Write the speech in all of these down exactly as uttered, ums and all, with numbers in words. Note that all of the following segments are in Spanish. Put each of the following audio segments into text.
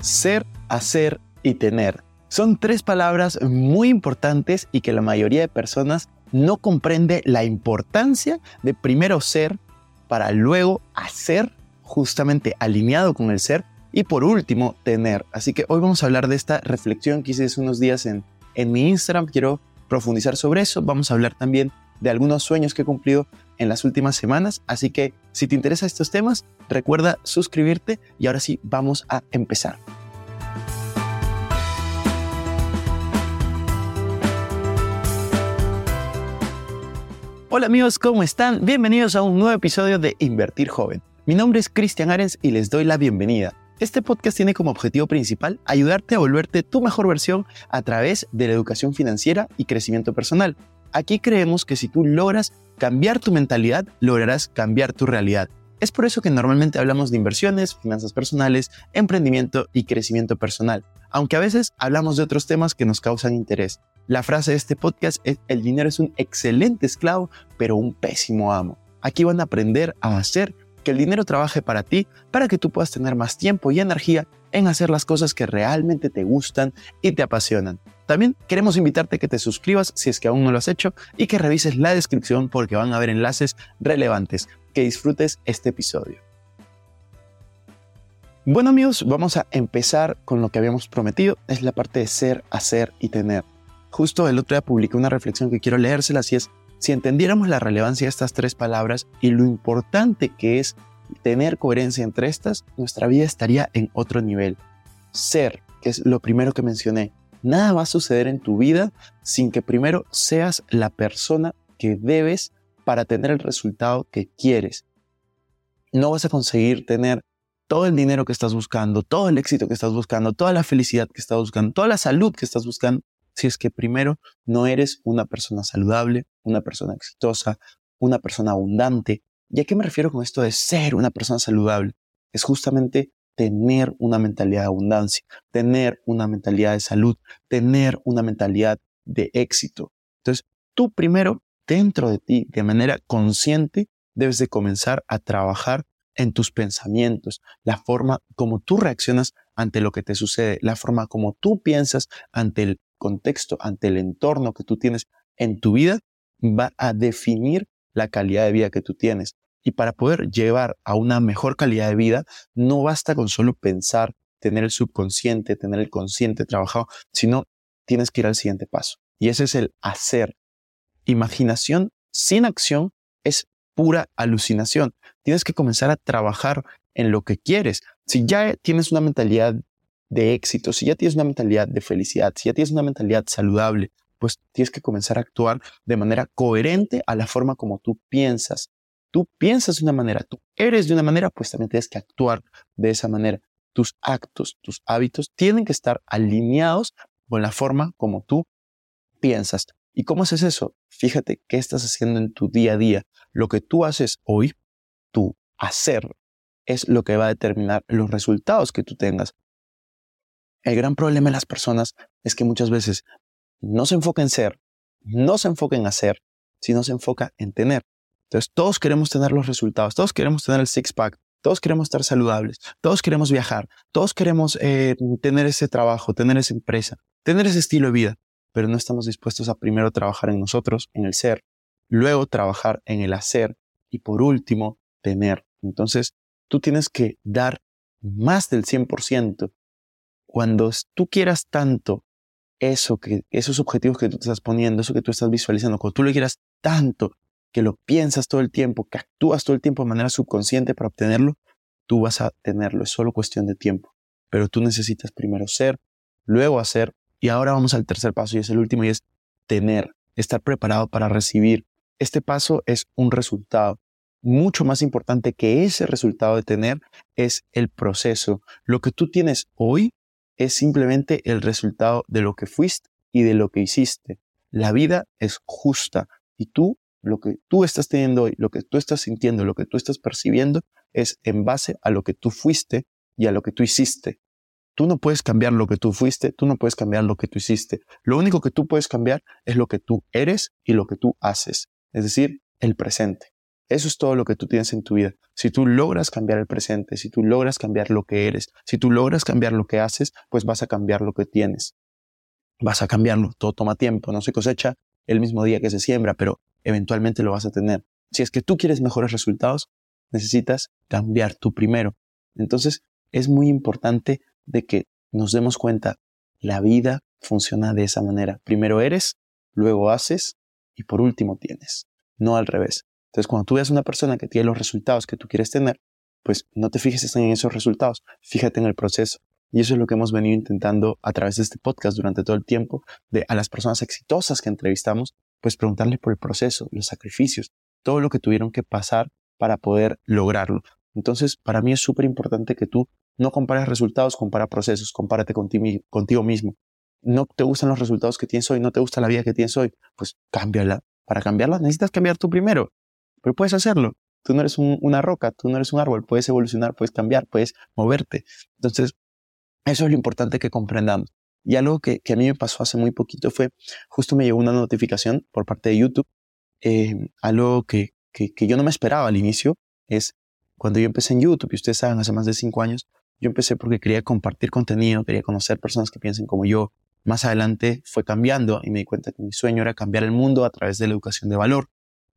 Ser, hacer y tener son tres palabras muy importantes y que la mayoría de personas no comprende la importancia de primero ser para luego hacer, justamente alineado con el ser, y por último tener. Así que hoy vamos a hablar de esta reflexión que hice hace unos días en, en mi Instagram. Quiero profundizar sobre eso. Vamos a hablar también de algunos sueños que he cumplido en las últimas semanas. Así que si te interesan estos temas, recuerda suscribirte y ahora sí vamos a empezar. Hola amigos, ¿cómo están? Bienvenidos a un nuevo episodio de Invertir Joven. Mi nombre es Cristian Arens y les doy la bienvenida. Este podcast tiene como objetivo principal ayudarte a volverte tu mejor versión a través de la educación financiera y crecimiento personal. Aquí creemos que si tú logras cambiar tu mentalidad, lograrás cambiar tu realidad. Es por eso que normalmente hablamos de inversiones, finanzas personales, emprendimiento y crecimiento personal, aunque a veces hablamos de otros temas que nos causan interés. La frase de este podcast es: el dinero es un excelente esclavo, pero un pésimo amo. Aquí van a aprender a hacer que el dinero trabaje para ti, para que tú puedas tener más tiempo y energía en hacer las cosas que realmente te gustan y te apasionan. También queremos invitarte a que te suscribas si es que aún no lo has hecho y que revises la descripción porque van a haber enlaces relevantes. Que disfrutes este episodio. Bueno amigos, vamos a empezar con lo que habíamos prometido, es la parte de ser, hacer y tener. Justo el otro día publiqué una reflexión que quiero leérsela, así es: si entendiéramos la relevancia de estas tres palabras y lo importante que es tener coherencia entre estas, nuestra vida estaría en otro nivel. Ser, que es lo primero que mencioné, nada va a suceder en tu vida sin que primero seas la persona que debes para tener el resultado que quieres. No vas a conseguir tener todo el dinero que estás buscando, todo el éxito que estás buscando, toda la felicidad que estás buscando, toda la salud que estás buscando, si es que primero no eres una persona saludable, una persona exitosa, una persona abundante. ¿Y a qué me refiero con esto de ser una persona saludable? Es justamente tener una mentalidad de abundancia, tener una mentalidad de salud, tener una mentalidad de éxito. Entonces, tú primero, dentro de ti, de manera consciente, debes de comenzar a trabajar en tus pensamientos, la forma como tú reaccionas ante lo que te sucede, la forma como tú piensas ante el contexto, ante el entorno que tú tienes en tu vida, va a definir la calidad de vida que tú tienes. Y para poder llevar a una mejor calidad de vida, no basta con solo pensar, tener el subconsciente, tener el consciente trabajado, sino tienes que ir al siguiente paso. Y ese es el hacer. Imaginación sin acción es pura alucinación. Tienes que comenzar a trabajar en lo que quieres. Si ya tienes una mentalidad de éxito, si ya tienes una mentalidad de felicidad, si ya tienes una mentalidad saludable, pues tienes que comenzar a actuar de manera coherente a la forma como tú piensas. Tú piensas de una manera, tú eres de una manera, pues también tienes que actuar de esa manera. Tus actos, tus hábitos tienen que estar alineados con la forma como tú piensas. ¿Y cómo haces eso? Fíjate qué estás haciendo en tu día a día. Lo que tú haces hoy, tu hacer, es lo que va a determinar los resultados que tú tengas. El gran problema de las personas es que muchas veces no se enfoca en ser, no se enfoca en hacer, sino se enfoca en tener. Entonces todos queremos tener los resultados, todos queremos tener el six-pack, todos queremos estar saludables, todos queremos viajar, todos queremos eh, tener ese trabajo, tener esa empresa, tener ese estilo de vida, pero no estamos dispuestos a primero trabajar en nosotros, en el ser, luego trabajar en el hacer y por último tener. Entonces tú tienes que dar más del cien por ciento. Cuando tú quieras tanto eso, que esos objetivos que tú te estás poniendo, eso que tú estás visualizando, cuando tú lo quieras tanto, que lo piensas todo el tiempo, que actúas todo el tiempo de manera subconsciente para obtenerlo, tú vas a tenerlo. Es solo cuestión de tiempo. Pero tú necesitas primero ser, luego hacer, y ahora vamos al tercer paso y es el último y es tener, estar preparado para recibir. Este paso es un resultado. Mucho más importante que ese resultado de tener es el proceso. Lo que tú tienes hoy es simplemente el resultado de lo que fuiste y de lo que hiciste. La vida es justa y tú, lo que tú estás teniendo hoy, lo que tú estás sintiendo, lo que tú estás percibiendo es en base a lo que tú fuiste y a lo que tú hiciste. Tú no puedes cambiar lo que tú fuiste, tú no puedes cambiar lo que tú hiciste. Lo único que tú puedes cambiar es lo que tú eres y lo que tú haces, es decir, el presente. Eso es todo lo que tú tienes en tu vida. Si tú logras cambiar el presente, si tú logras cambiar lo que eres, si tú logras cambiar lo que haces, pues vas a cambiar lo que tienes. Vas a cambiarlo, todo toma tiempo, no se cosecha el mismo día que se siembra, pero eventualmente lo vas a tener. Si es que tú quieres mejores resultados, necesitas cambiar tú primero. Entonces, es muy importante de que nos demos cuenta, la vida funciona de esa manera. Primero eres, luego haces y por último tienes, no al revés. Entonces, cuando tú veas a una persona que tiene los resultados que tú quieres tener, pues no te fijes en esos resultados, fíjate en el proceso. Y eso es lo que hemos venido intentando a través de este podcast durante todo el tiempo, de a las personas exitosas que entrevistamos, pues preguntarles por el proceso, los sacrificios, todo lo que tuvieron que pasar para poder lograrlo. Entonces, para mí es súper importante que tú no compares resultados, compara procesos, compárate conti- contigo mismo. No te gustan los resultados que tienes hoy, no te gusta la vida que tienes hoy, pues cámbiala. Para cambiarla necesitas cambiar tú primero, pero puedes hacerlo. Tú no eres un, una roca, tú no eres un árbol, puedes evolucionar, puedes cambiar, puedes moverte. Entonces, eso es lo importante que comprendamos. Y algo que, que a mí me pasó hace muy poquito fue, justo me llegó una notificación por parte de YouTube, eh, algo que, que, que yo no me esperaba al inicio, es cuando yo empecé en YouTube, y ustedes saben, hace más de cinco años, yo empecé porque quería compartir contenido, quería conocer personas que piensen como yo. Más adelante fue cambiando y me di cuenta que mi sueño era cambiar el mundo a través de la educación de valor.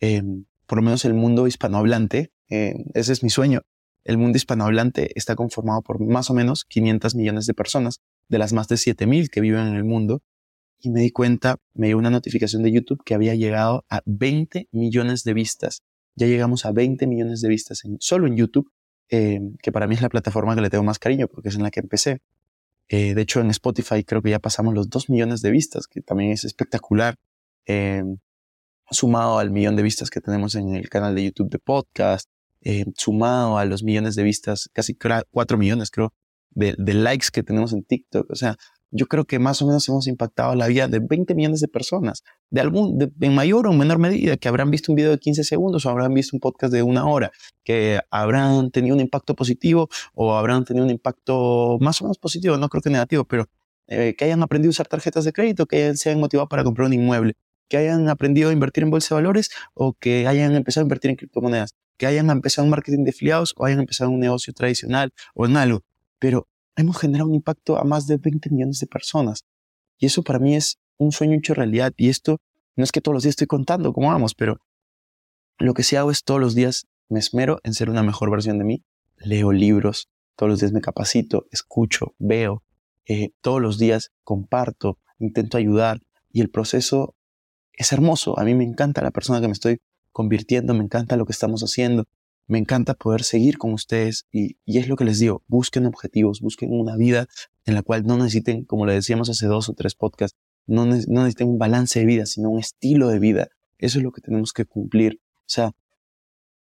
Eh, por lo menos el mundo hispanohablante, eh, ese es mi sueño. El mundo hispanohablante está conformado por más o menos quinientos millones de personas, de las más de siete mil que viven en el mundo. Y me di cuenta, me dio una notificación de YouTube que había llegado a veinte millones de vistas. Ya llegamos a veinte millones de vistas en, solo en YouTube. Eh, que para mí es la plataforma que le tengo más cariño porque es en la que empecé. Eh, de hecho, en Spotify creo que ya pasamos los dos millones de vistas, que también es espectacular, eh, sumado al millón de vistas que tenemos en el canal de YouTube de podcast, eh, sumado a los millones de vistas, casi cuatro millones creo, de, de likes que tenemos en TikTok. O sea, yo creo que más o menos hemos impactado la vida de veinte millones de personas, de algún, de, en mayor o menor medida, que habrán visto un video de quince segundos o habrán visto un podcast de una hora, que habrán tenido un impacto positivo o habrán tenido un impacto más o menos positivo, no creo que negativo, pero eh, que hayan aprendido a usar tarjetas de crédito, que hayan, se hayan motivado para comprar un inmueble, que hayan aprendido a invertir en bolsa de valores o que hayan empezado a invertir en criptomonedas, que hayan empezado un marketing de afiliados o hayan empezado un negocio tradicional o en algo, pero hemos generado un impacto a más de veinte millones de personas. Y eso para mí es un sueño hecho realidad. Y esto no es que todos los días estoy contando cómo vamos, pero lo que sí hago es todos los días me esmero en ser una mejor versión de mí. Leo libros, todos los días me capacito, escucho, veo, eh, todos los días comparto, intento ayudar. Y el proceso es hermoso. A mí me encanta la persona que me estoy convirtiendo, me encanta lo que estamos haciendo. Me encanta poder seguir con ustedes y, y es lo que les digo, busquen objetivos, busquen una vida en la cual no necesiten, como le decíamos hace dos o tres podcasts, no, ne- no necesiten un balance de vida, sino un estilo de vida. Eso es lo que tenemos que cumplir. O sea,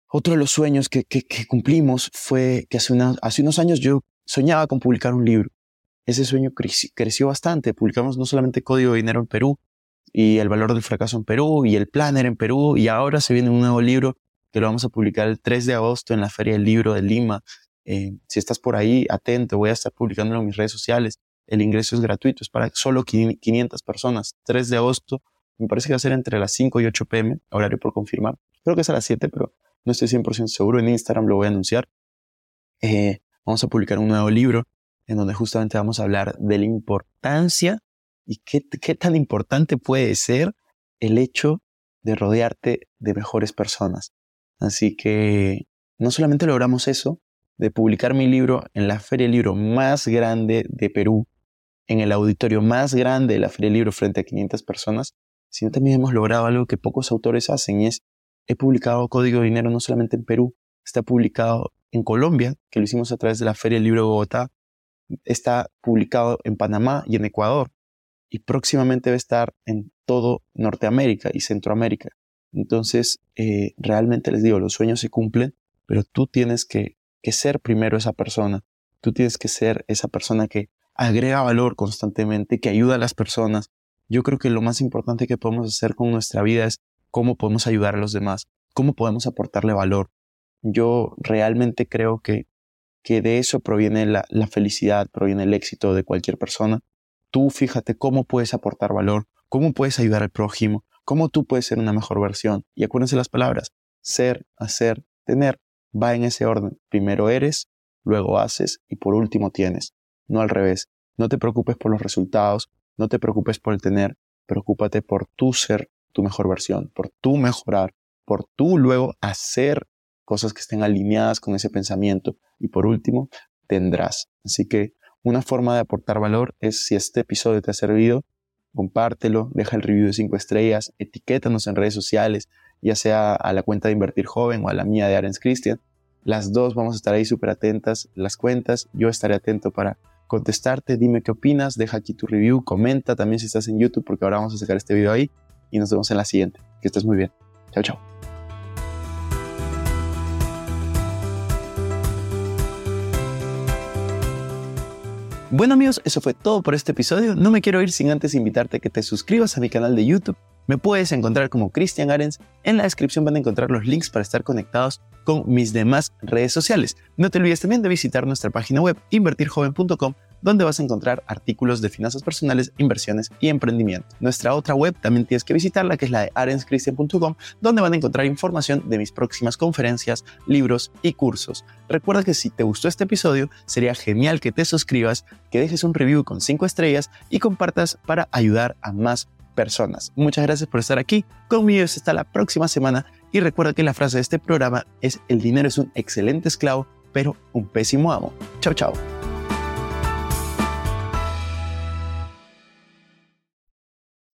otro de los sueños que, que, que cumplimos fue que hace, una, hace unos años yo soñaba con publicar un libro. Ese sueño cre- creció bastante. Publicamos no solamente Código de Dinero en Perú y El Valor del Fracaso en Perú y El Planner en Perú y ahora se viene un nuevo libro que lo vamos a publicar el tres de agosto en la Feria del Libro de Lima. Eh, si estás por ahí, atento, voy a estar publicándolo en mis redes sociales. El ingreso es gratuito, es para solo quinientas personas. tres de agosto, me parece que va a ser entre las cinco y ocho pm, horario por confirmar. Creo que es a las siete, pero no estoy cien por ciento seguro. En Instagram lo voy a anunciar. Eh, vamos a publicar un nuevo libro en donde justamente vamos a hablar de la importancia y qué, qué tan importante puede ser el hecho de rodearte de mejores personas. Así que no solamente logramos eso, de publicar mi libro en la Feria del Libro más grande de Perú, en el auditorio más grande de la Feria del Libro frente a quinientas personas, sino también hemos logrado algo que pocos autores hacen, y es, he publicado Código de Dinero no solamente en Perú, está publicado en Colombia, que lo hicimos a través de la Feria del Libro de Bogotá, está publicado en Panamá y en Ecuador, y próximamente va a estar en todo Norteamérica y Centroamérica. Entonces, eh, realmente les digo, los sueños se cumplen, pero tú tienes que, que ser primero esa persona. Tú tienes que ser esa persona que agrega valor constantemente, que ayuda a las personas. Yo creo que lo más importante que podemos hacer con nuestra vida es cómo podemos ayudar a los demás, cómo podemos aportarle valor. Yo realmente creo que, que de eso proviene la, la felicidad, proviene el éxito de cualquier persona. Tú fíjate cómo puedes aportar valor, cómo puedes ayudar al prójimo, cómo tú puedes ser una mejor versión. Y acuérdense las palabras, ser, hacer, tener, va en ese orden. Primero eres, luego haces y por último tienes. No al revés. No te preocupes por los resultados, no te preocupes por el tener, preocúpate por tú ser tu mejor versión, por tú mejorar, por tú luego hacer cosas que estén alineadas con ese pensamiento y por último tendrás. Así que una forma de aportar valor es, si este episodio te ha servido, compártelo, deja el review de cinco estrellas, etiquétanos en redes sociales, ya sea a la cuenta de Invertir Joven o a la mía de Arens Cristian. Las dos vamos a estar ahí súper atentas, las cuentas, yo estaré atento para contestarte, dime qué opinas, deja aquí tu review, comenta también si estás en YouTube porque ahora vamos a sacar este video ahí y nos vemos en la siguiente. Que estés muy bien. Chao, chao. Bueno amigos, eso fue todo por este episodio. No me quiero ir sin antes invitarte a que te suscribas a mi canal de YouTube. Me puedes encontrar como Cristian Arens. En la descripción van a encontrar los links para estar conectados con mis demás redes sociales. No te olvides también de visitar nuestra página web invertir joven punto com, donde vas a encontrar artículos de finanzas personales, inversiones y emprendimiento. Nuestra otra web también tienes que visitarla, que es la de arens cristian punto com, donde van a encontrar información de mis próximas conferencias, libros y cursos. Recuerda que si te gustó este episodio, sería genial que te suscribas, que dejes un review con cinco estrellas y compartas para ayudar a más personas. Muchas gracias por estar aquí. Conmigo hasta la próxima semana y recuerda que la frase de este programa es: el dinero es un excelente esclavo, pero un pésimo amo. Chao, chao.